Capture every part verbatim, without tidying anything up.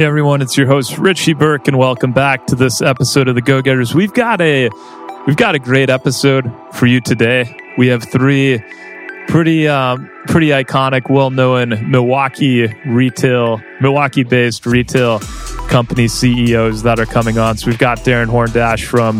Hey everyone, it's your host Richie Burke, and welcome back to this episode of the Go Getters. We've got a we've got a great episode for you today. We have three pretty um, pretty iconic, well-known Milwaukee retail, Milwaukee-based retail company C E Os that are coming on. So we've got Darren Horndasch from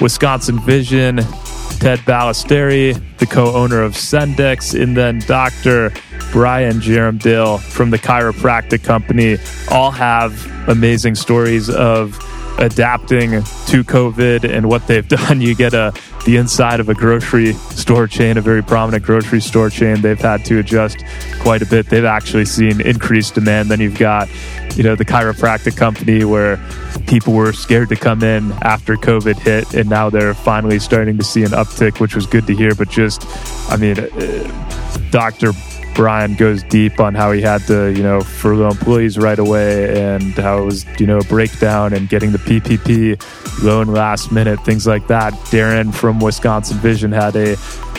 Wisconsin Vision, Ted Balistreri, the co-owner of Sendik's, and then Doctor Brian Gerondale from the chiropractic company. All have amazing stories of adapting to COVID and what they've done. You get a the inside of a grocery store chain, a very prominent grocery store chain. They've had to adjust quite a bit. They've actually seen increased demand. Then you've got, you know, the chiropractic company where people were scared to come in after COVID hit, and now they're finally starting to see an uptick, which was good to hear. But just, I mean, Doctor Brian goes deep on how he had to, you know, furlough employees right away, and how it was, you know, a breakdown and getting the P P P loan last minute, things like that. Darren from Wisconsin Vision had a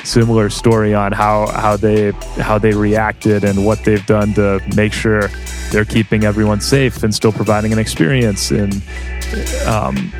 similar story on how, how they how they reacted and what they've done to make sure they're keeping everyone safe and still providing an experience. And um,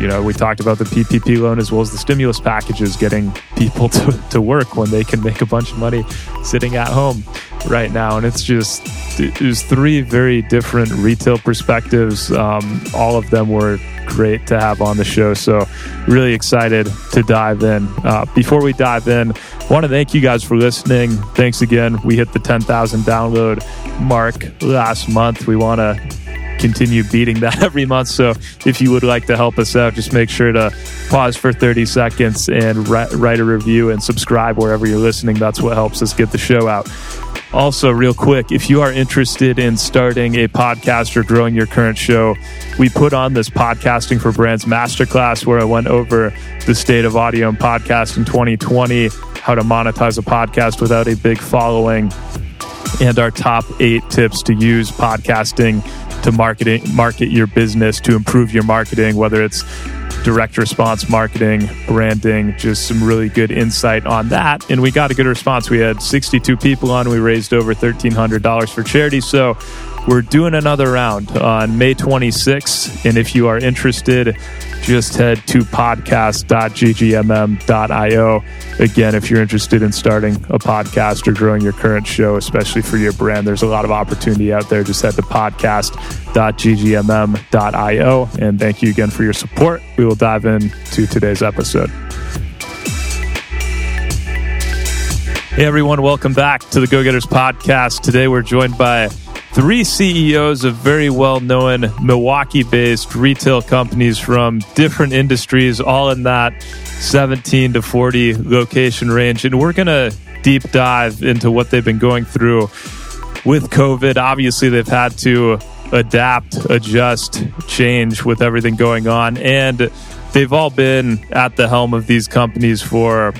you know, we talked about the P P P loan as well as the stimulus packages, getting people to, to work when they can make a bunch of money sitting at home right now. And it's just, there's three very different retail perspectives. Um, all of them were great to have on the show. So really excited to dive in. Uh, before we dive in, I want to thank you guys for listening. Thanks again. We hit the ten thousand download mark last month. We want to continue beating that every month. So if you would like to help us out, just make sure to pause for thirty seconds and write, write a review and subscribe wherever you're listening. That's what helps us get the show out. Also, real quick, if you are interested in starting a podcast or growing your current show, we put on this Podcasting for Brands Masterclass where I went over the state of audio and podcast in twenty twenty, how to monetize a podcast without a big following, and our top eight tips to use podcasting to marketing, market your business, to improve your marketing, whether it's direct response marketing, branding, just some really good insight on that. And we got a good response. We had sixty-two people on. We raised over thirteen hundred dollars for charity. So we're doing another round on May twenty-sixth. And if you are interested, just head to podcast dot g g m m dot i o. Again, if you're interested in starting a podcast or growing your current show, especially for your brand, there's a lot of opportunity out there. Just head to podcast dot g g m m dot i o. And thank you again for your support. We will dive into today's episode. Hey, everyone. Welcome back to the Go Getters Podcast. Today, we're joined by three C E Os of very well-known Milwaukee-based retail companies from different industries, all in that seventeen to forty location range. And we're going to deep dive into what they've been going through with COVID. Obviously, they've had to adapt, adjust, change with everything going on. And they've all been at the helm of these companies for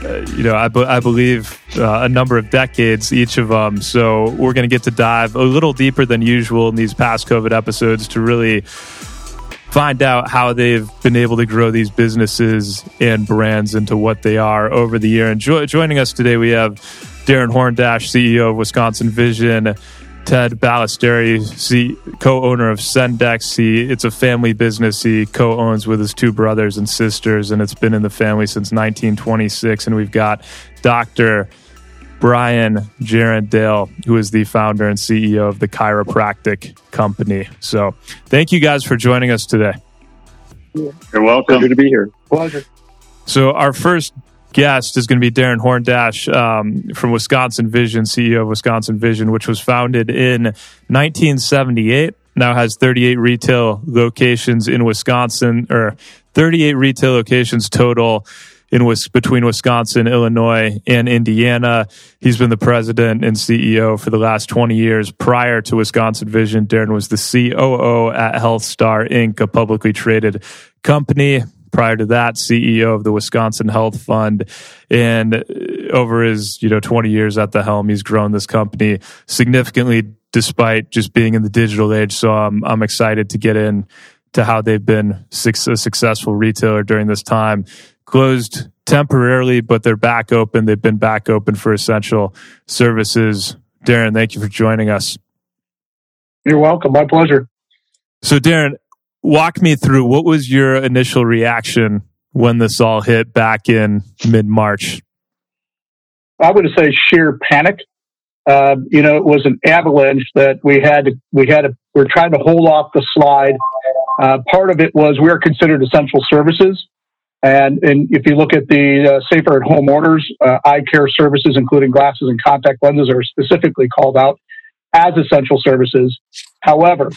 Uh, you know, I, b- I believe uh, a number of decades, each of them. So we're going to get to dive a little deeper than usual in these past COVID episodes to really find out how they've been able to grow these businesses and brands into what they are over the year. And jo- joining us today, we have Darren Horndasch, C E O of Wisconsin Vision, Ted Balistreri, C- co-owner of Sendik's. He, it's a family business he co-owns with his two brothers and sisters, and it's been in the family since nineteen twenty-six. And we've got Doctor Brian Gerondale, who is the founder and C E O of the chiropractic company. So thank you guys for joining us today. You're welcome. Pleasure to be here. Pleasure. So our first guest is going to be Darren Horndasch um, from Wisconsin Vision, C E O of Wisconsin Vision, which was founded in nineteen seventy-eight, now has thirty-eight retail locations in Wisconsin, or thirty-eight retail locations total in was between Wisconsin, Illinois, and Indiana. He's been the president and C E O for the last twenty years. Prior to Wisconsin Vision, Darren was the C O O at HealthStar, Incorporated, a publicly traded company. Prior to that, C E O of the Wisconsin Health Fund. And over his, you know, twenty years at the helm, he's grown this company significantly despite just being in the digital age. So I'm, I'm excited to get in to how they've been a successful retailer during this time. Closed temporarily, but they're back open. They've been back open for essential services. Darren, thank you for joining us. You're welcome. My pleasure. So Darren, walk me through, what was your initial reaction when this all hit back in mid-March? I would say sheer panic. Uh, you know, it was an avalanche that we had, to, we had, to, we're trying to hold off the slide. Uh, part of it was we were considered essential services. And, and if you look at the uh, safer at home orders, uh, eye care services, including glasses and contact lenses, are specifically called out as essential services. However,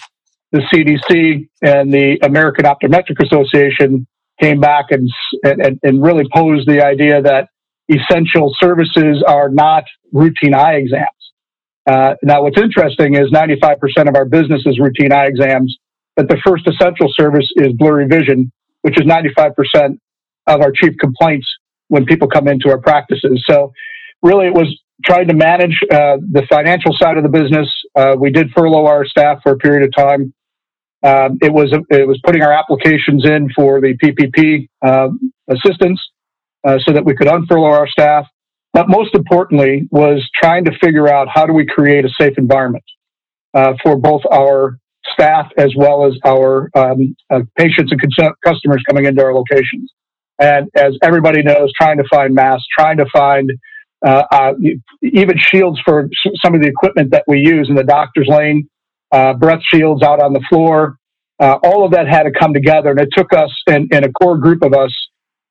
the C D C and the American Optometric Association came back and, and, and really posed the idea that essential services are not routine eye exams. Uh, now, what's interesting is ninety-five percent of our business is routine eye exams, but the first essential service is blurry vision, which is ninety-five percent of our chief complaints when people come into our practices. So really it was trying to manage uh, the financial side of the business. Uh, we did furlough our staff for a period of time. Um, it was it was putting our applications in for the P P P uh, assistance uh, so that we could unfurlough our staff. But most importantly was trying to figure out how do we create a safe environment uh, for both our staff as well as our um, uh, patients and cons- customers coming into our locations. And as everybody knows, trying to find masks, trying to find uh, uh, even shields for some of the equipment that we use in the doctor's lane, uh, breath shields out on the floor, uh, all of that had to come together. And it took us and, and a core group of us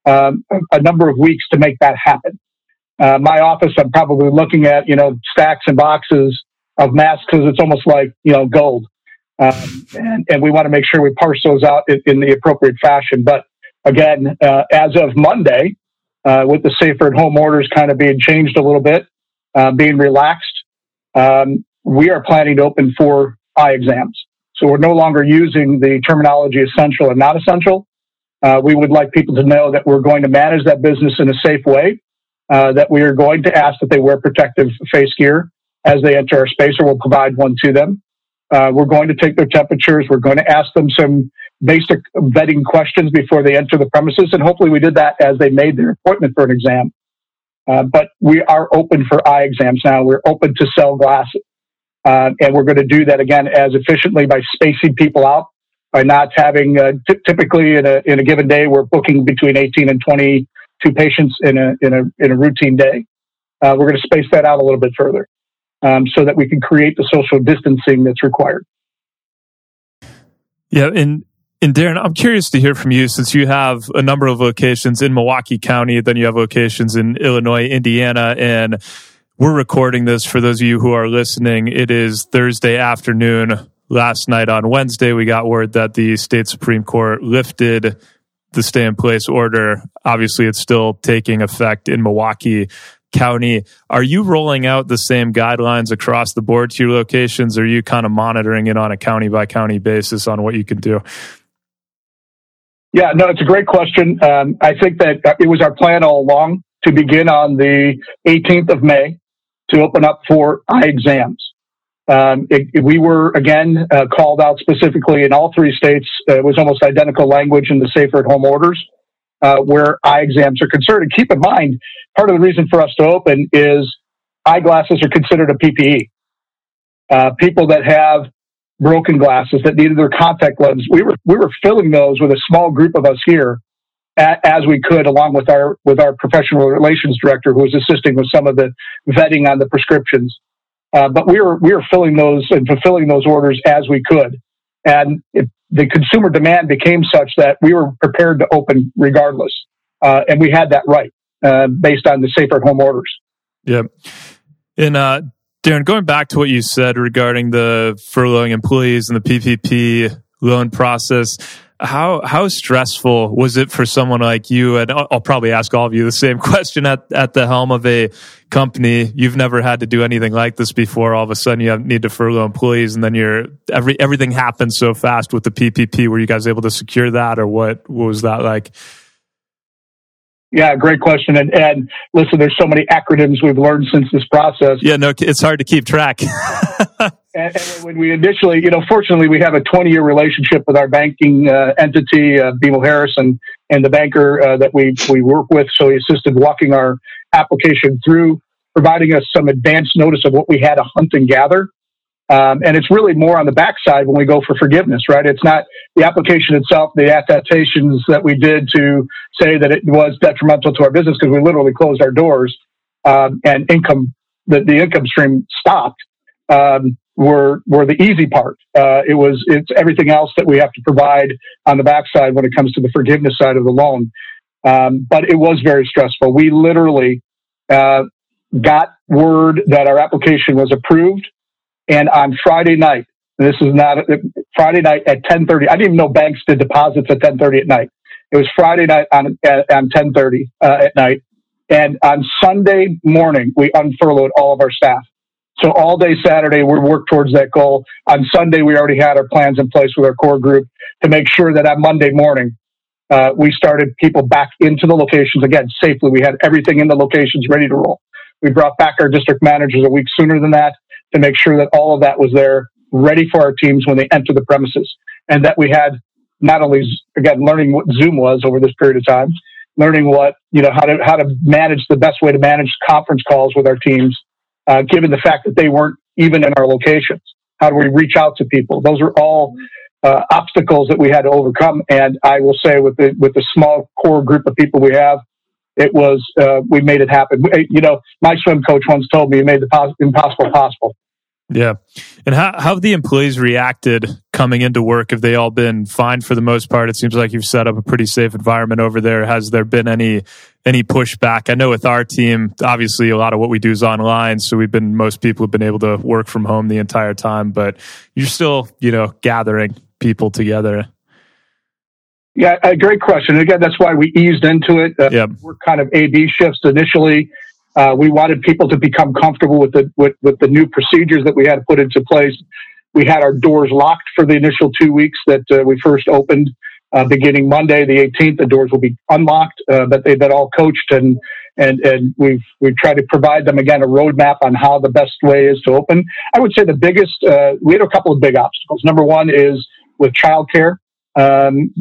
um, a number of weeks to make that happen. Uh, my office, I'm probably looking at, you know, stacks and boxes of masks because it's almost like, you know, gold. Um, and, and we want to make sure we parse those out in, in the appropriate fashion. But again, uh, as of Monday, uh, with the safer at home orders kind of being changed a little bit, uh, being relaxed, um, we are planning to open four eye exams. So we're no longer using the terminology essential and not essential. Uh, we would like people to know that we're going to manage that business in a safe way, uh, that we are going to ask that they wear protective face gear as they enter our space, or we'll provide one to them. Uh, we're going to take their temperatures. We're going to ask them some basic vetting questions before they enter the premises. And hopefully we did that as they made their appointment for an exam. Uh, but we are open for eye exams now. We're open to sell glasses. Uh, and we're going to do that again as efficiently by spacing people out, by not having, uh, t- typically in a, in a given day, we're booking between eighteen and twenty-two patients in a, in a, in a routine day. Uh, we're going to space that out a little bit further. Um, so that we can create the social distancing that's required. Yeah, and and Darren, I'm curious to hear from you, since you have a number of locations in Milwaukee County, then you have locations in Illinois, Indiana, and we're recording this for those of you who are listening. It is Thursday afternoon. Last night on Wednesday, we got word that the state Supreme Court lifted the stay-in-place order. Obviously, it's still taking effect in Milwaukee County. Are you rolling out the same guidelines across the board to your locations, or are you kind of monitoring it on a county by county basis on what you can do? Yeah, no, it's a great question. Um, I think that it was our plan all along to begin on the eighteenth of May to open up for eye exams. Um, it, it, we were, again, uh, called out specifically in all three states. Uh, it was almost identical language in the safer at home orders. Uh, where eye exams are concerned. And keep in mind, part of the reason for us to open is eyeglasses are considered a P P E. Uh, people that have broken glasses that needed their contact lenses, we were we were filling those with a small group of us here at, as we could, along with our with our professional relations director who was assisting with some of the vetting on the prescriptions. Uh, but we were we were filling those and fulfilling those orders as we could. And it, the consumer demand became such that we were prepared to open regardless. Uh, and we had that right uh, based on the safer at home orders. Yep. And uh, Darren, going back to what you said regarding the furloughing employees and the P P P loan process, how how stressful was it for someone like you? And I'll, I'll probably ask all of you the same question at, at the helm of a company. You've never had to do anything like this before. All of a sudden, you have, need to furlough employees, and then you're every everything happens so fast with the P P P. Were you guys able to secure that, or what, what was that like? Yeah, great question. And, and listen, there's so many acronyms we've learned since this process. Yeah, no, it's hard to keep track. and, and when we initially, you know, fortunately, we have a twenty-year relationship with our banking uh, entity, uh, B M O Harrison, and the banker uh, that we, we work with. So he assisted walking our application through, providing us some advance notice of what we had to hunt and gather. Um, and it's really more on the backside when we go for forgiveness, right? It's not the application itself, the attestations that we did to say that it was detrimental to our business because we literally closed our doors um, and income, the, the income stream stopped, um, were were the easy part. Uh, it was it's everything else that we have to provide on the backside when it comes to the forgiveness side of the loan. Um, but it was very stressful. We literally uh, got word that our application was approved. And on Friday night, this is not Friday night at ten thirty. I didn't even know banks did deposits at ten thirty at night. It was Friday night on at, on ten thirty uh, at night, and on Sunday morning we unfurloughed all of our staff. So all day Saturday we worked towards that goal. On Sunday we already had our plans in place with our core group to make sure that on Monday morning uh, we started people back into the locations again safely. We had everything in the locations ready to roll. We brought back our district managers a week sooner than that, to make sure that all of that was there, ready for our teams when they enter the premises. And that we had not only, again, learning what Zoom was over this period of time, learning what, you know, how to how to manage the best way to manage conference calls with our teams, uh, given the fact that they weren't even in our locations. How do we reach out to people? Those are all uh, obstacles that we had to overcome. And I will say with the, with the small core group of people we have, it was, uh, we made it happen. You know, my swim coach once told me, you made the pos- impossible possible. Yeah. And how, how have the employees reacted coming into work? Have they all been fine for the most part? It seems like you've set up a pretty safe environment over there. Has there been any any pushback? I know with our team, obviously a lot of what we do is online. So we've been, most people have been able to work from home the entire time, but you're still, you know, gathering people together. Yeah, a great question. Again, that's why we eased into it. Uh, yep. We're kind of A B shifts initially. Uh, we wanted people to become comfortable with the with, with the new procedures that we had to put into place. We had our doors locked for the initial two weeks that uh, we first opened. Uh, beginning Monday, the eighteenth, the doors will be unlocked. Uh, but they've been all coached, and and and we've we've tried to provide them again a roadmap on how the best way is to open. I would say the biggest uh, we had a couple of big obstacles. Number one is with childcare. Um,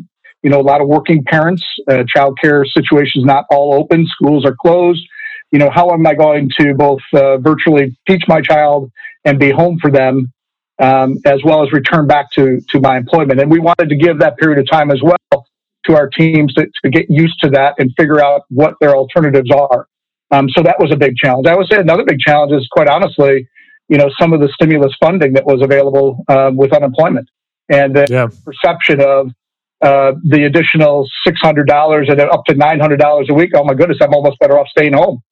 You know, a lot of working parents, uh, childcare situations not all open, schools are closed. You know, how am I going to both uh, virtually teach my child and be home for them, um, as well as return back to, to my employment? And we wanted to give that period of time as well to our teams to, to get used to that and figure out what their alternatives are. Um, so that was a big challenge. I would say another big challenge is, quite honestly, you know, some of the stimulus funding that was available um, with unemployment and the yeah. perception of, Uh, the additional six hundred dollars and up to nine hundred dollars a week. Oh my goodness, I'm almost better off staying home.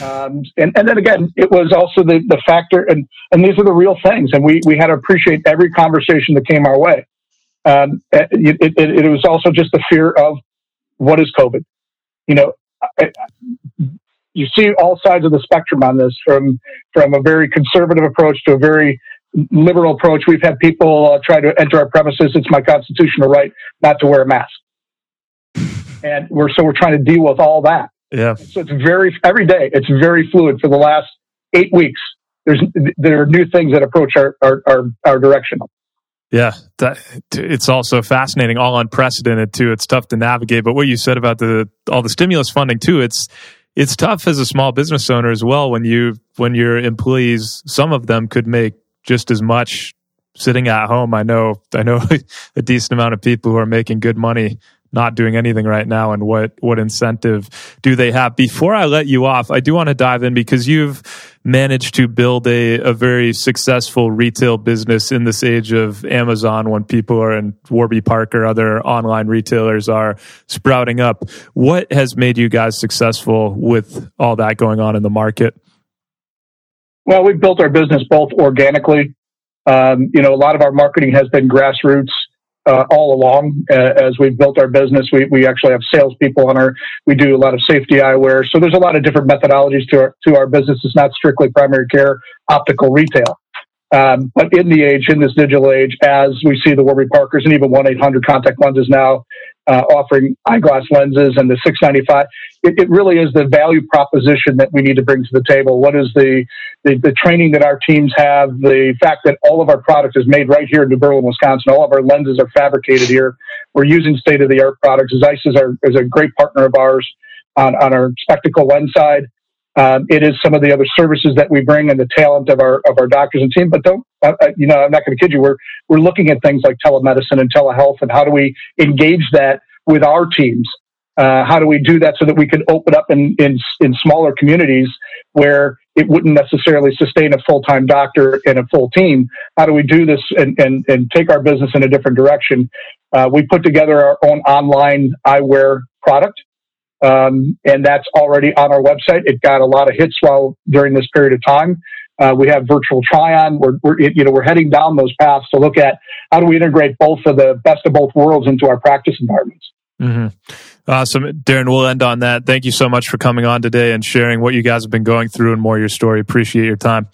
Um, and, and then again, it was also the, the factor, and, and these are the real things. And we, we had to appreciate every conversation that came our way. Um, it, it, it was also just the fear of what is COVID? You know, I, you see all sides of the spectrum on this, from, from a very conservative approach to a very liberal approach. We've had people uh, try to enter our premises. It's my constitutional right not to wear a mask, and we're so we're trying to deal with all that. Yeah. So it's very every day. It's very fluid. For the last eight weeks, there's there are new things that approach our our our, our direction. Yeah, that, it's also fascinating, all unprecedented too. It's tough to navigate. But what you said about the all the stimulus funding too, it's. It's tough as a small business owner as well when you when your employees, some of them could make just as much sitting at home. I know I know a decent amount of people who are making good money not doing anything right now, and what what incentive do they have? Before I let you off, I do want to dive in because you've managed to build a, a very successful retail business in this age of Amazon, when people are in Warby Parker, other online retailers are sprouting up. What has made you guys successful with all that going on in the market? Well, we've built our business both organically. Um, you know, a lot of our marketing has been grassroots. Uh, all along, uh, as we've built our business, we, we actually have salespeople on our. We do a lot of safety eyewear, so there's a lot of different methodologies to our to our business. It's not strictly primary care, optical retail, um, but in the age, in this digital age, as we see the Warby Parkers and even one eight hundred contact lenses now uh, offering eyeglass lenses and the six ninety-five, it, it really is the value proposition that we need to bring to the table. What is the, the the training that our teams have, the fact that all of our product is made right here in New Berlin, Wisconsin. All of our lenses are fabricated here. We're using state-of-the-art products. Zeiss is, our, is a great partner of ours on, on our spectacle lens side. Um, it is some of the other services that we bring and the talent of our of our doctors and team. But don't uh, you know, I'm not going to kid you, we're, we're looking at things like telemedicine and telehealth and how do we engage that with our teams? Uh, how do we do that so that we can open up in, in, in smaller communities where it wouldn't necessarily sustain a full-time doctor and a full team? How do we do this and, and, and take our business in a different direction? Uh, we put together our own online eyewear product, um, and that's already on our website. It got a lot of hits while during this period of time. Uh, we have virtual try-on. We're, we're, you know, we're heading down those paths to look at how do we integrate both of the best of both worlds into our practice environments. Mm-hmm. Awesome. Darren, we'll end on that. Thank you so much for coming on today and sharing what you guys have been going through and more of your story. Appreciate your time.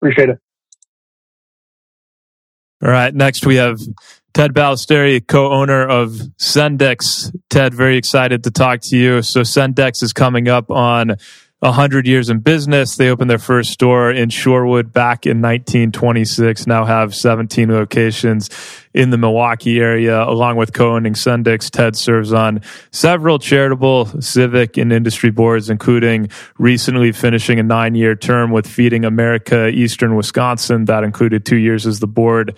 Appreciate it. All right. Next, we have Ted Balistreri, co-owner of Sendik's. Ted, very excited to talk to you. So Sendik's is coming up on one hundred years in business. They opened their first store in Shorewood back in nineteen twenty-six, now have seventeen locations in the Milwaukee area. Along with co-owning Sendik's, Ted serves on several charitable, civic, and industry boards, including recently finishing a nine-year term with Feeding America Eastern Wisconsin. That included two years as the board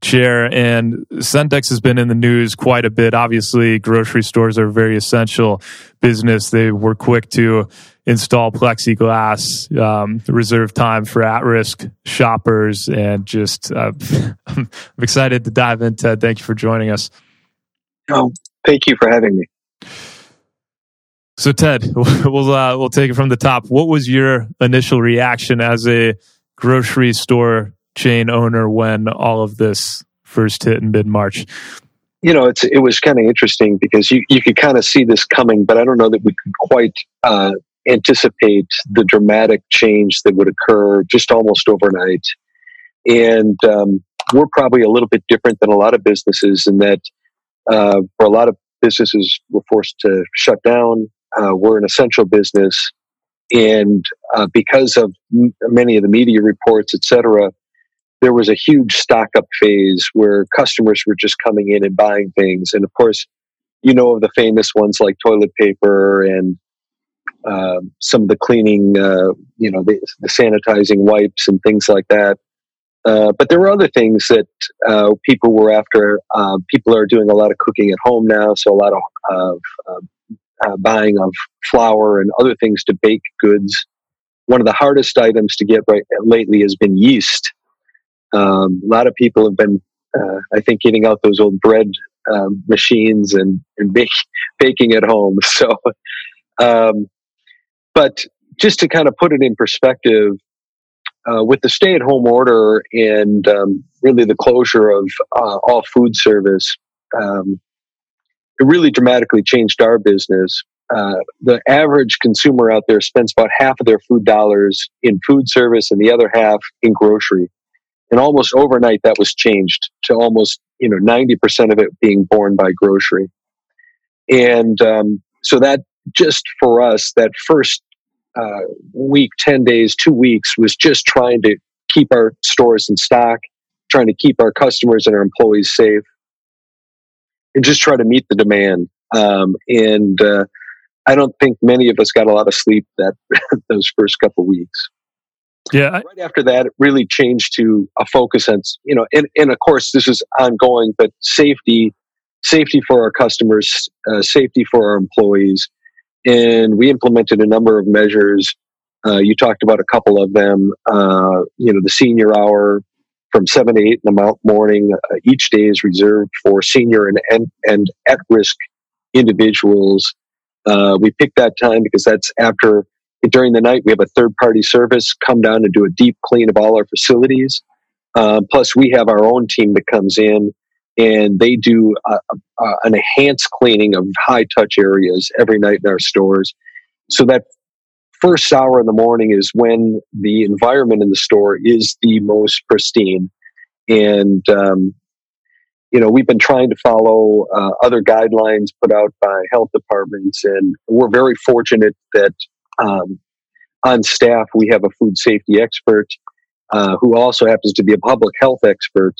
chair. And Sendik's has been in the news quite a bit. Obviously, grocery stores are a very essential business. They were quick to install plexiglass, um, reserve time for at-risk shoppers, and just uh, I'm excited to dive in, Ted. Thank you for joining us. Oh, thank you for having me. So, Ted, we'll uh, we'll take it from the top. What was your initial reaction as a grocery store chain owner when all of this first hit in mid-March? You know, it's it was kind of interesting because you you could kind of see this coming, but I don't know that we could quite Uh, anticipate the dramatic change that would occur just almost overnight. And um, we're probably a little bit different than a lot of businesses in that uh, for a lot of businesses, we're forced to shut down. Uh, we're an essential business. And uh, because of m- many of the media reports, et cetera, there was a huge stock-up phase where customers were just coming in and buying things. And of course, you know of the famous ones like toilet paper and Uh, some of the cleaning, uh, you know, the, the sanitizing wipes and things like that. Uh, but there were other things that uh, people were after. Uh, people are doing a lot of cooking at home now, so a lot of uh, uh, buying of flour and other things to bake goods. One of the hardest items to get right lately has been yeast. Um, a lot of people have been, uh, I think, getting out those old bread um, machines and, and bake, baking at home. So. Um, But just to kind of put it in perspective, uh, with the stay-at-home order and um, really the closure of uh, all food service, um, it really dramatically changed our business. Uh, the average consumer out there spends about half of their food dollars in food service and the other half in grocery. And almost overnight, that was changed to almost, you know, ninety percent of it being borne by grocery. And um, so that just for us, that first uh, week, ten days, two weeks was just trying to keep our stores in stock, trying to keep our customers and our employees safe, and just try to meet the demand. Um, and uh, I don't think many of us got a lot of sleep that those first couple weeks. Yeah. I- right after that, it really changed to a focus on, you know, and, and of course, this is ongoing, but safety, safety for our customers, uh, safety for our employees. And we implemented a number of measures. Uh, you talked about a couple of them. Uh, you know, the senior hour from seven to eight in the morning uh, each day is reserved for senior and and, and at-risk individuals. Uh, we picked that time because that's after during the night we have a third-party service come down and do a deep clean of all our facilities. Uh, plus, we have our own team that comes in. And they do uh, uh, an enhanced cleaning of high-touch areas every night in our stores. So that first hour in the morning is when the environment in the store is the most pristine. And, um, you know, we've been trying to follow uh, other guidelines put out by health departments. And we're very fortunate that um, on staff we have a food safety expert uh, who also happens to be a public health expert.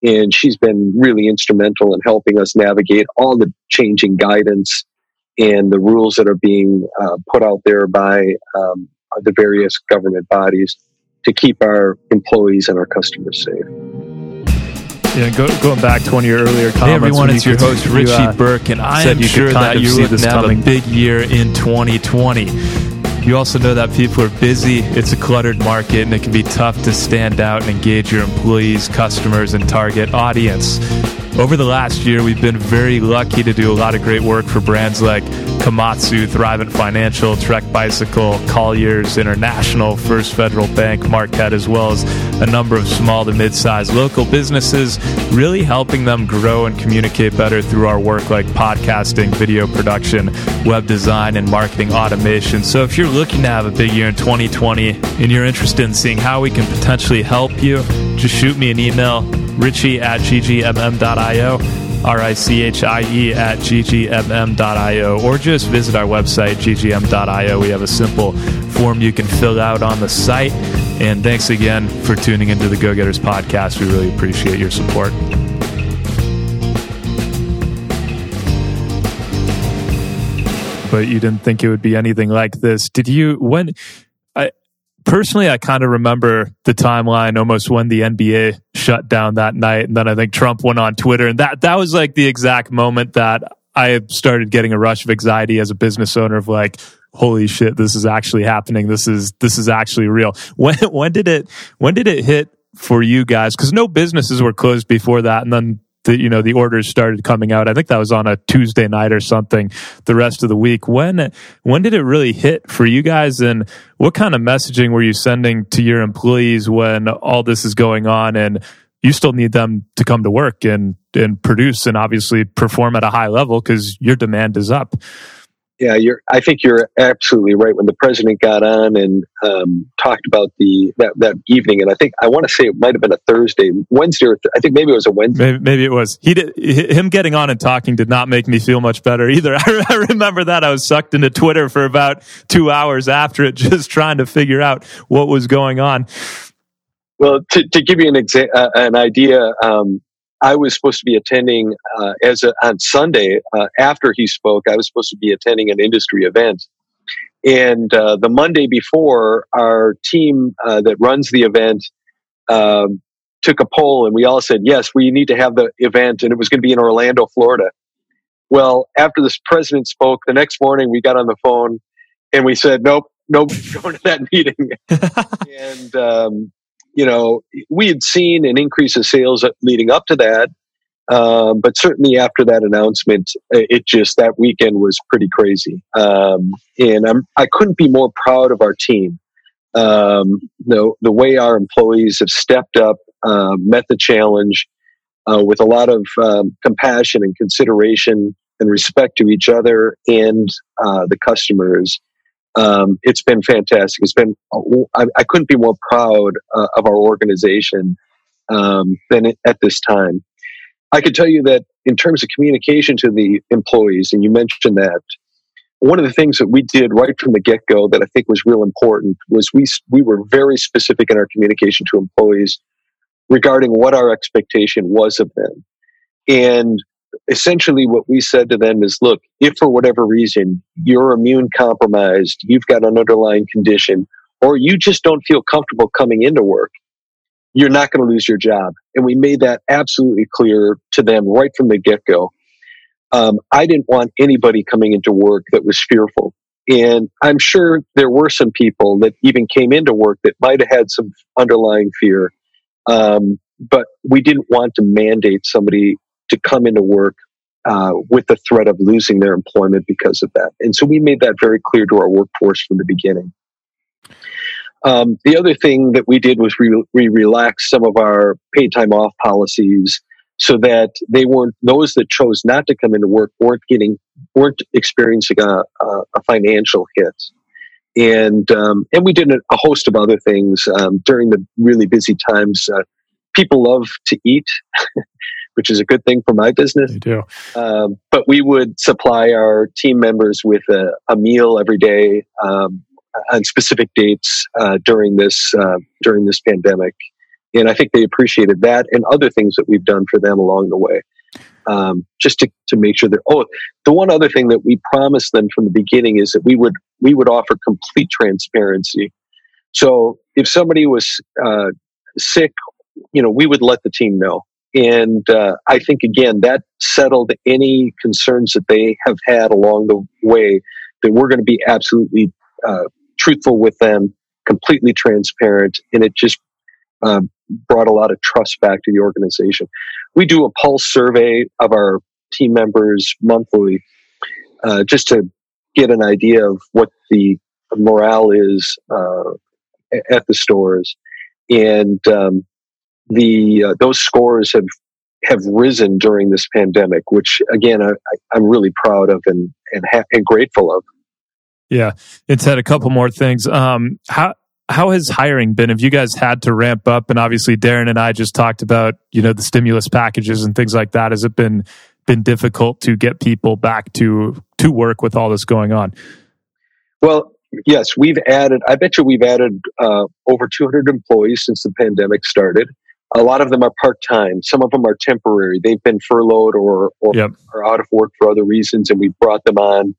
And she's been really instrumental in helping us navigate all the changing guidance and the rules that are being uh, put out there by um, the various government bodies to keep our employees and our customers safe. Yeah, go, going back to one of your earlier comments. Hey everyone, it's you your host, Richie uh, Burke, and I am sure that you look to have a big year in twenty twenty. You also know that people are busy, it's a cluttered market, and it can be tough to stand out and engage your employees, customers, and target audience. Over the last year, we've been very lucky to do a lot of great work for brands like Komatsu, Thrivent Financial, Trek Bicycle, Colliers International, First Federal Bank, Marquette, as well as a number of small to mid-sized local businesses, really helping them grow and communicate better through our work like podcasting, video production, web design, and marketing automation. So if you're looking to have a big year in twenty twenty and you're interested in seeing how we can potentially help you, just shoot me an email. Richie at g g m m dot i o, R I C H I E at g g m m dot i o, or just visit our website, g g m dot i o. We have a simple form you can fill out on the site. And thanks again for tuning into the Go Getters podcast. We really appreciate your support. But you didn't think it would be anything like this. Did you, when... Personally, I kind of remember the timeline almost when the N B A shut down that night. And then I think Trump went on Twitter. And that, that was like the exact moment that I started getting a rush of anxiety as a business owner of like, holy shit, this is actually happening. This is, this is actually real. When, when did it, when did it hit for you guys? Cause no businesses were closed before that. And then the, you know, the orders started coming out. I think that was on a Tuesday night or something the rest of the week. When, when did it really hit for you guys? And what kind of messaging were you sending to your employees when all this is going on and you still need them to come to work and, and produce and obviously perform at a high level because your demand is up? Yeah, you're, I think you're absolutely right. When the president got on and um, talked about the that, that evening, and I think I want to say it might have been a Thursday, Wednesday, or th- I think maybe it was a Wednesday. Maybe, maybe it was. He did, him getting on and talking did not make me feel much better either. I, I remember that I was sucked into Twitter for about two hours after it, just trying to figure out what was going on. Well, to, to give you an exa- uh, an idea. Um, I was supposed to be attending uh, as a, on Sunday uh, after he spoke. I was supposed to be attending an industry event, and uh, the Monday before, our team uh, that runs the event um, took a poll, and we all said yes, we need to have the event, and it was going to be in Orlando, Florida. Well, after this president spoke, the next morning we got on the phone, and we said nope, nope, going to that meeting, and. Um, You know, we had seen an increase of sales leading up to that, um, but certainly after that announcement, it just that weekend was pretty crazy. Um, and I'm, I couldn't be more proud of our team. Um, the, the way our employees have stepped up, uh, met the challenge uh, with a lot of um, compassion and consideration and respect to each other and uh, the customers. Um, it's been fantastic. It's been, I, I couldn't be more proud uh, of our organization um, than at this time. I could tell you that in terms of communication to the employees, and you mentioned that, one of the things that we did right from the get-go that I think was real important was we we were very specific in our communication to employees regarding what our expectation was of them. And essentially, what we said to them is, look, if for whatever reason you're immune compromised, you've got an underlying condition, or you just don't feel comfortable coming into work, you're not going to lose your job. And we made that absolutely clear to them right from the get-go. Um, I didn't want anybody coming into work that was fearful. And I'm sure there were some people that even came into work that might have had some underlying fear. Um, but we didn't want to mandate somebody to come into work uh, with the threat of losing their employment because of that. And so we made that very clear to our workforce from the beginning. Um, the other thing that we did was re- we relaxed some of our paid time off policies so that they weren't, those that chose not to come into work weren't getting, weren't experiencing a, a financial hit. And um, and we did a host of other things um, during the really busy times. Uh, people love to eat. Which is a good thing for my business. They do. Um, but we would supply our team members with a, a meal every day um, on specific dates uh, during this uh, during this pandemic, and I think they appreciated that and other things that we've done for them along the way, um, just to, to make sure that. Oh, the one other thing that we promised them from the beginning is that we would we would offer complete transparency. So if somebody was uh, sick, you know, we would let the team know. And uh, I think, again, that settled any concerns that they have had along the way, that we're going to be absolutely uh, truthful with them, completely transparent, and it just um, brought a lot of trust back to the organization. We do a pulse survey of our team members monthly uh, just to get an idea of what the morale is uh, at the stores. And um, the uh, those scores have have risen during this pandemic, which, again, I, I'm really proud of and and, ha- and grateful of. Yeah, it's had a couple more things. Um, how how has hiring been? Have you guys had to ramp up? And obviously, Darren and I just talked about, you know, the stimulus packages and things like that. Has it been been difficult to get people back to to work with all this going on? Well, yes, we've added. I bet you we've added uh, over two hundred employees since the pandemic started. A lot of them are part-time. Some of them are temporary. They've been furloughed or or yep. are out of work for other reasons, and we've brought them on.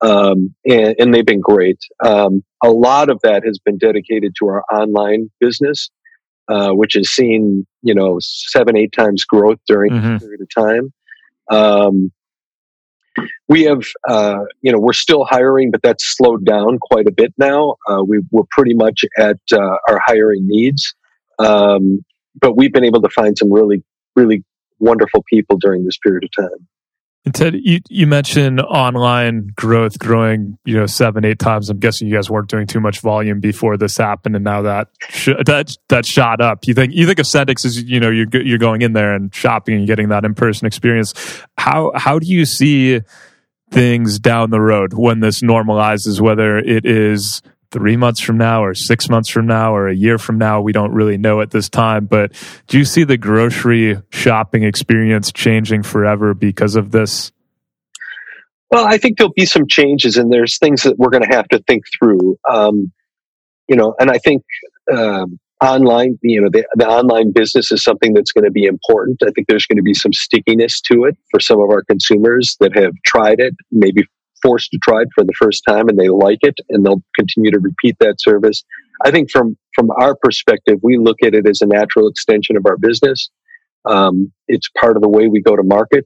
Um, and, and they've been great. Um, a lot of that has been dedicated to our online business, uh, which has seen, you know, seven, eight times growth during mm-hmm. a period of time. Um, we have, uh, you know, we're still hiring, but that's slowed down quite a bit now. Uh, we, we're pretty much at uh, our hiring needs. Um, but we've been able to find some really, really wonderful people during this period of time. And Ted, you, you mentioned online growth growing, you know, seven, eight times. I'm guessing you guys weren't doing too much volume before this happened, and now that sh- that that shot up. You think you think of Sendik's as, you know, you're you're going in there and shopping and getting that in person experience. How how do you see things down the road when this normalizes? Whether it is three months from now, or six months from now, or a year from now, we don't really know at this time. But do you see the grocery shopping experience changing forever because of this? Well, I think there'll be some changes, and there's things that we're going to have to think through. Um, you know, and I think um, online, you know, the, the online business is something that's going to be important. I think there's going to be some stickiness to it for some of our consumers that have tried it, maybe forced to try it for the first time, and they like it, and they'll continue to repeat that service. I think from from our perspective, we look at it as a natural extension of our business. Um, it's part of the way we go to market,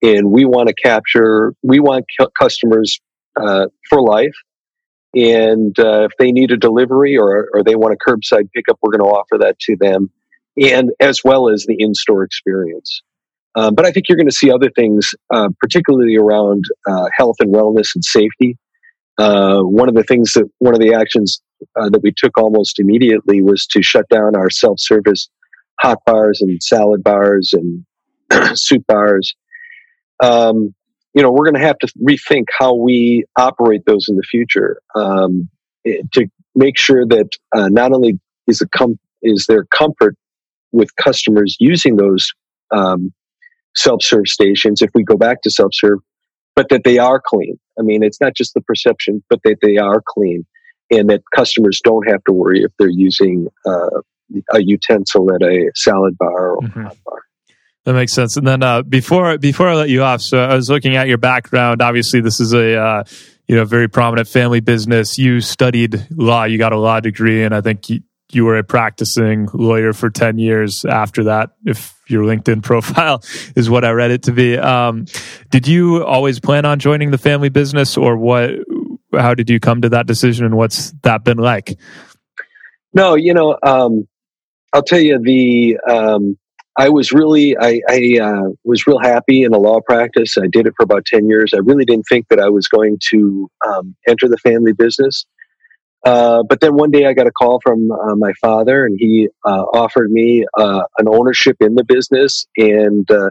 and we want to capture, we want cu- customers uh, for life. And uh, if they need a delivery or, or they want a curbside pickup, we're going to offer that to them, and as well as the in-store experience. Um, but I think you're going to see other things, uh, particularly around uh, health and wellness and safety. Uh, one of the things that, one of the actions uh, that we took almost immediately was to shut down our self-service hot bars and salad bars and soup bars. Um, you know, we're going to have to rethink how we operate those in the future um, to make sure that uh, not only is, the com- is there comfort with customers using those um, self-serve stations, if we go back to self-serve, but that they are clean. I mean, it's not just the perception, but that they are clean, and that customers don't have to worry if they're using uh, a utensil at a salad bar or mm-hmm. a hot bar. That makes sense. And then uh, before before I let you off, so I was looking at your background. Obviously, this is a uh, you know very prominent family business. You studied law. You got a law degree, and I think you, you were a practicing lawyer for ten years after that, if your LinkedIn profile is what I read it to be. Um, did you always plan on joining the family business, or what? How did you come to that decision, and what's that been like? No, you know, um, I'll tell you, the um, I was really, I, I uh, was real happy in the law practice. I did it for about ten years. I really didn't think that I was going to um, enter the family business. Uh, but then one day I got a call from uh, my father, and he uh, offered me uh, an ownership in the business. And uh,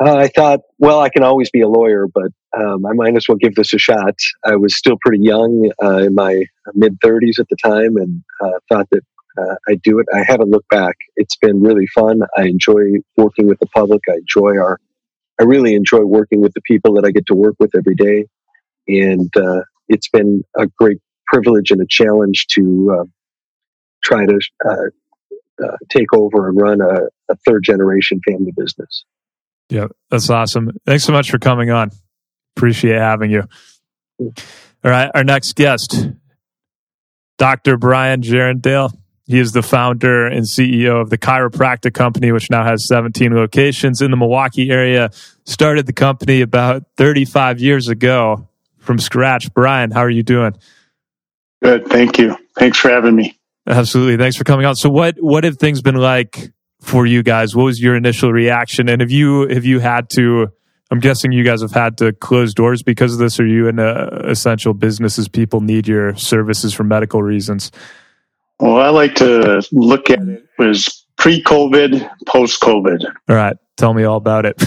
I thought, well, I can always be a lawyer, but um, I might as well give this a shot. I was still pretty young, uh, in my mid-thirties at the time, and uh, thought that uh, I'd do it. I haven't looked back. It's been really fun. I enjoy working with the public. I enjoy our, I really enjoy working with the people that I get to work with every day. And uh, it's been a great privilege and a challenge to uh, try to uh, uh, take over and run a, a third generation family business. Yeah, that's awesome. Thanks so much for coming on. Appreciate having you. All right, our next guest, Doctor Brian Gerondale. He is the founder and C E O of the Chiropractic Company, which now has seventeen locations in the Milwaukee area. Started the company about thirty-five years ago from scratch. Brian, how are you doing? Good, thank you. Thanks for having me. Absolutely. Thanks for coming on. So what what have things been like for you guys? What was your initial reaction? And have you have you had to, I'm guessing you guys have had to close doors because of this, or you in uh, essential businesses, people need your services for medical reasons? Well, I like to look at it as pre-COVID, post-COVID. All right. Tell me all about it.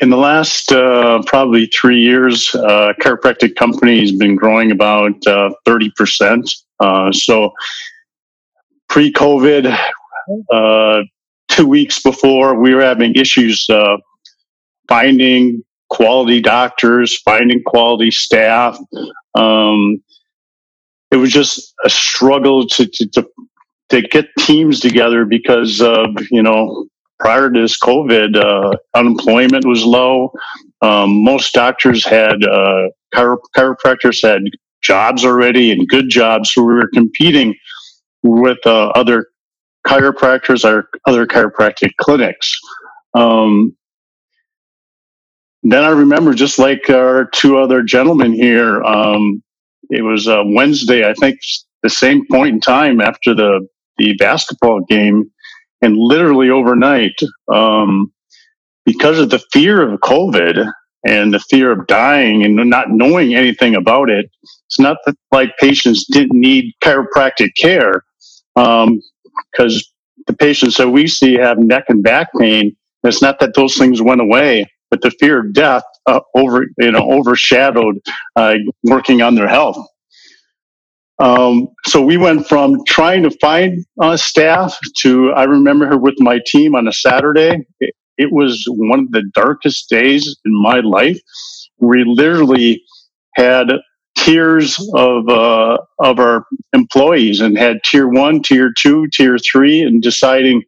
In the last uh, probably three years, uh, chiropractic company has been growing about uh, thirty percent. Uh, so pre-COVID, uh, two weeks before, we were having issues uh, finding quality doctors, finding quality staff. Um, it was just a struggle to to, to, to get teams together because, uh, you know, prior to this COVID, uh, unemployment was low. Um, most doctors had, uh, chiro- chiropractors had jobs already and good jobs. So we were competing with uh, other chiropractors or other chiropractic clinics. Um, then I remember, just like our two other gentlemen here, um, it was uh, Wednesday, I think, the same point in time after the, the basketball game. And literally overnight, um, because of the fear of COVID and the fear of dying and not knowing anything about it, it's not that like patients didn't need chiropractic care, um, because the patients that we see have neck and back pain. It's not that those things went away, but the fear of death uh, over you know overshadowed uh, working on their health. Um, so we went from trying to find uh, staff to, I remember her with my team on a Saturday. It, it was one of the darkest days in my life. We literally had tiers of, uh, of our employees and had tier one, tier two, tier three, and deciding,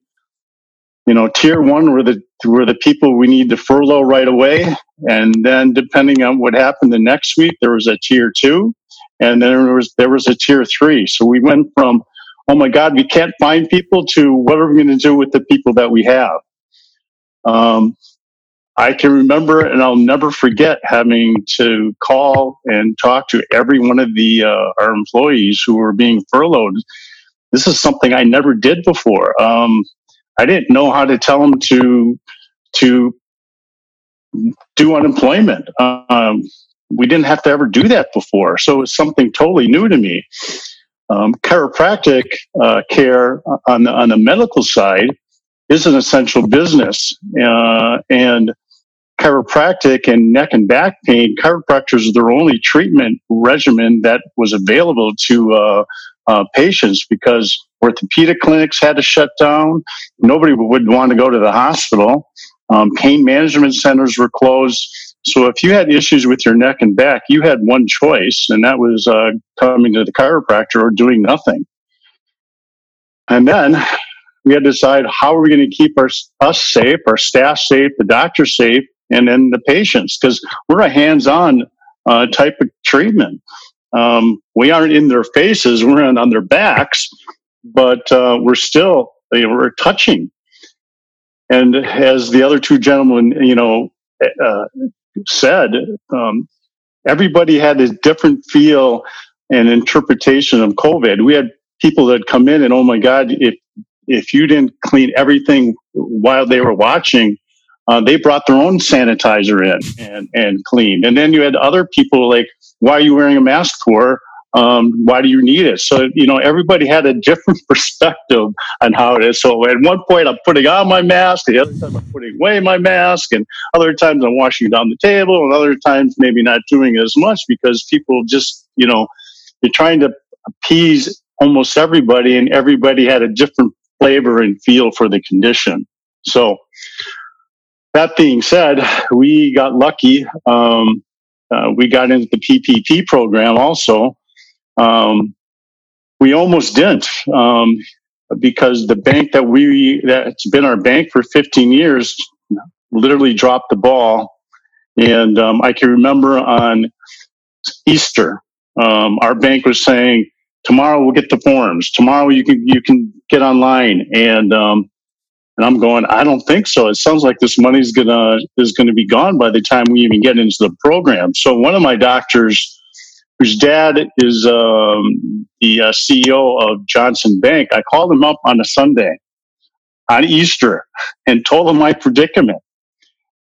you know, tier one were the, were the people we need to furlough right away. And then depending on what happened the next week, there was a tier two. And then there was, there was a tier three. So we went from, oh my God, we can't find people, to what are we going to do with the people that we have? Um, I can remember, and I'll never forget, having to call and talk to every one of the, uh, our employees who were being furloughed. This is something I never did before. Um, I didn't know how to tell them to, to do unemployment. Um, We didn't have to ever do that before. So it's something totally new to me. Um, chiropractic uh, care on the, on the medical side is an essential business. Uh, and chiropractic and neck and back pain, chiropractors are their only treatment regimen that was available to uh, uh, patients, because orthopedic clinics had to shut down. Nobody would want to go to the hospital. Um, pain management centers were closed. So if you had issues with your neck and back, you had one choice, and that was uh, coming to the chiropractor or doing nothing. And then we had to decide, how are we going to keep our, us safe, our staff safe, the doctor safe, and then the patients? Because we're a hands-on uh, type of treatment. Um, we aren't in their faces, we're on, on their backs, but uh, we're still, you know, we're touching. And as the other two gentlemen, you know, uh, said, um, everybody had a different feel and interpretation of COVID. We had people that come in and, oh my God, if if you didn't clean everything while they were watching, uh, they brought their own sanitizer in and, and cleaned. And then you had other people like, why are you wearing a mask for? Um, why do you need it? So, you know, everybody had a different perspective on how it is. So at one point I'm putting on my mask, the other time I'm putting away my mask, and other times I'm washing down the table, and other times maybe not doing as much, because people just, you know, you're trying to appease almost everybody, and everybody had a different flavor and feel for the condition. So that being said, we got lucky. Um, uh, we got into the P P P program also. Um, we almost didn't, um, because the bank that we, that's been our bank for fifteen years, literally dropped the ball. And, um, I can remember on Easter, Um, our bank was saying, tomorrow we'll get the forms. Tomorrow you can, you can get online. And, um, and I'm going, I don't think so. It sounds like this money's gonna, is going to be gone by the time we even get into the program. So one of my doctors, whose dad is, um, the uh, C E O of Johnson Bank, I called him up on a Sunday on Easter and told him my predicament.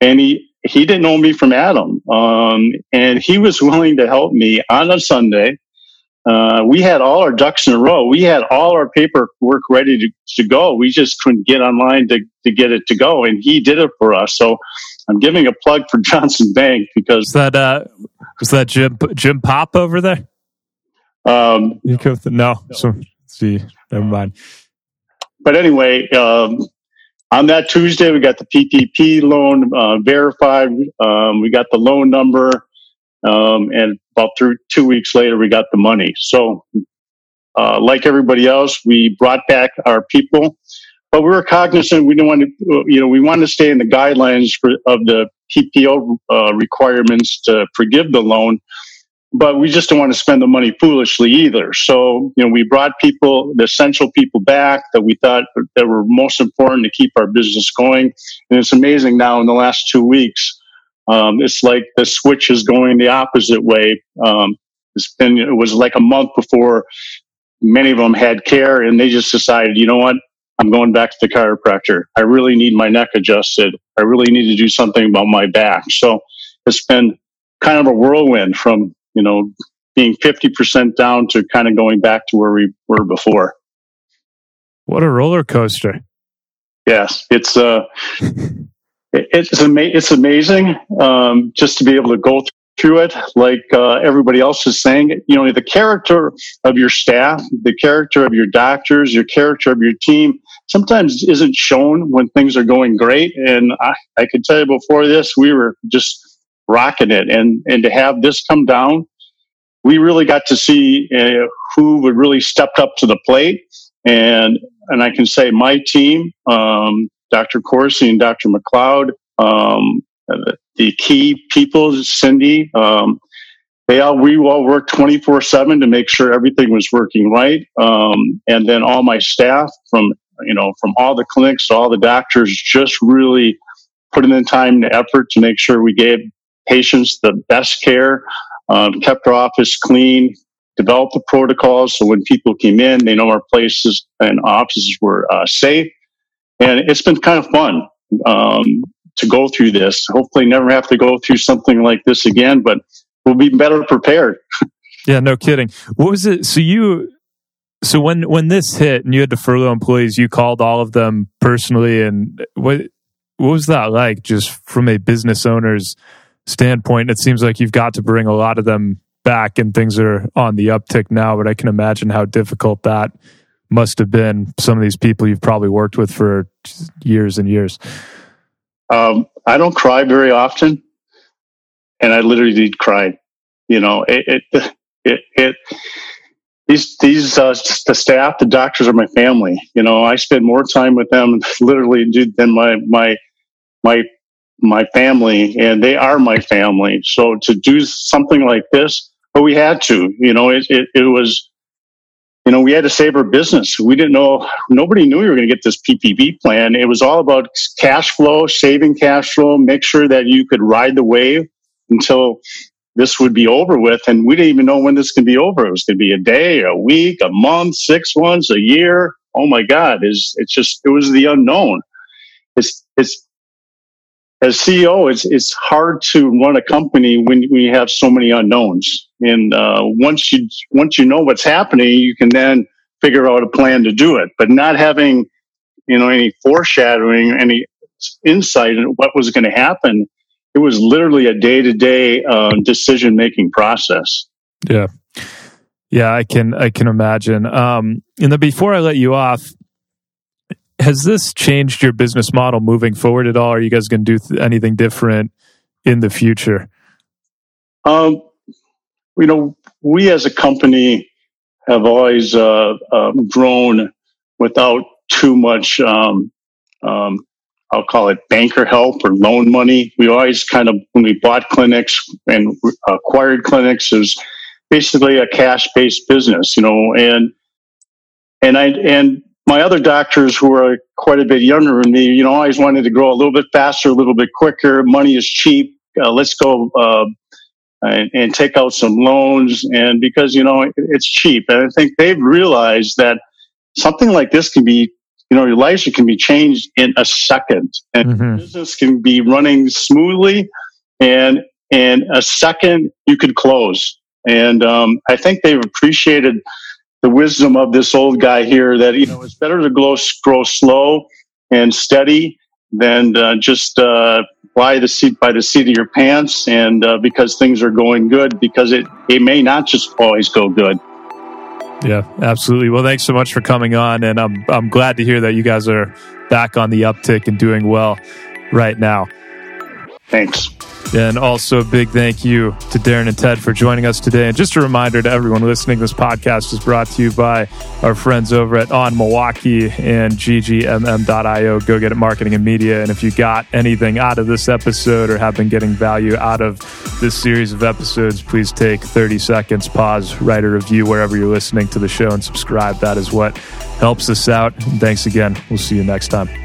And he, he didn't know me from Adam. Um, and he was willing to help me on a Sunday. Uh, we had all our ducks in a row. We had all our paperwork ready to, to go. We just couldn't get online to, to get it to go. And he did it for us. So I'm giving a plug for Johnson Bank because... Is that, uh, is that Jim, Jim Pop over there? Um, you go with the, no. no. So, see, never mind. But anyway, um, on that Tuesday, we got the P P P loan uh, verified. Um, we got the loan number. Um, and about through two weeks later, we got the money. So, uh, like everybody else, we brought back our people, but we were cognizant. We didn't want to, you know, we wanted to stay in the guidelines for, of the P P O uh, requirements to forgive the loan, but we just didn't want to spend the money foolishly either. So, you know, we brought people, the essential people back that we thought that were most important to keep our business going. And it's amazing now in the last two weeks, Um, it's like the switch is going the opposite way. Um, it's been, it was like a month before many of them had care and they just decided, you know what? I'm going back to the chiropractor. I really need my neck adjusted. I really need to do something about my back. So it's been kind of a whirlwind from, you know, being fifty percent down to kind of going back to where we were before. What a roller coaster. Yes. It's, uh, It's, ama- it's amazing um, just to be able to go through it like uh, everybody else is saying. You know, the character of your staff, the character of your doctors, your character of your team sometimes isn't shown when things are going great. And I, I could tell you before this, we were just rocking it. And, and to have this come down, we really got to see uh, who would really stepped up to the plate. And, and I can say my team... Um, Doctor Corsi and Doctor McLeod, um, the key people, Cindy, um, they all, we all worked twenty-four seven to make sure everything was working right. Um, and then all my staff from, you know, from all the clinics, all the doctors just really put in the time and effort to make sure we gave patients the best care, um, kept our office clean, developed the protocols. So when people came in, they know our places and offices were uh, safe. And it's been kind of fun um, to go through this. Hopefully never have to go through something like this again, but we'll be better prepared. Yeah, no kidding. What was it? So you, so when, when this hit and you had to furlough employees, you called all of them personally. And what, what was that like just from a business owner's standpoint? It seems like you've got to bring a lot of them back and things are on the uptick now, but I can imagine how difficult that must have been. Some of these people you've probably worked with for years and years. Um, I don't cry very often, and I literally did cry. You know, it, it, it, it these, these, uh, the staff, the doctors are my family. You know, I spend more time with them literally than my, my, my, my family, and they are my family. So to do something like this, but we had to, you know, it, it, it was, you know, we had to save our business. We didn't know, nobody knew we were going to get this P P P plan. It was all about cash flow, saving cash flow, make sure that you could ride the wave until this would be over with. And we didn't even know when this could be over. It was going to be a day, a week, a month, six months, a year. Oh my God. It's, it's just, it was the unknown. It's, it's, as C E O, it's, it's hard to run a company when we have so many unknowns. And uh, once you once you know what's happening, you can then figure out a plan to do it. But not having, you know, any foreshadowing, any insight into what was going to happen, it was literally a day to day decision making process. Yeah, yeah, I can I can imagine. Um, and then before I let you off, has this changed your business model moving forward at all? Are you guys going to do th- anything different in the future? Um, you know, we as a company have always uh, uh, grown without too much, um, um, I'll call it banker help or loan money. We always kind of, when we bought clinics and acquired clinics, it was, basically a cash-based business, you know, and and I and my other doctors who are quite a bit younger than me, you know, always wanted to grow a little bit faster, a little bit quicker. Money is cheap. Uh, let's go uh, and, and take out some loans, and because you know it, it's cheap, and I think they've realized that something like this can be, you know, your life can be changed in a second, and mm-hmm. business can be running smoothly, and in a second you could close. And um, I think they've appreciated the wisdom of this old guy here that, you know, it's better to grow, grow slow and steady than uh, just uh, buy the seat by the seat of your pants, and uh, because things are going good, because it, it may not just always go good. Yeah, absolutely. Well, thanks so much for coming on. And I'm, I'm glad to hear that you guys are back on the uptick and doing well right now. Thanks. And also a big thank you to Darren and Ted for joining us today. And just a reminder to everyone listening, this podcast is brought to you by our friends over at On Milwaukee and G G M M dot I O. Go get it, marketing and media. And if you got anything out of this episode or have been getting value out of this series of episodes, please take thirty seconds, pause, write a review wherever you're listening to the show, and subscribe. That is what helps us out. And thanks again. We'll see you next time.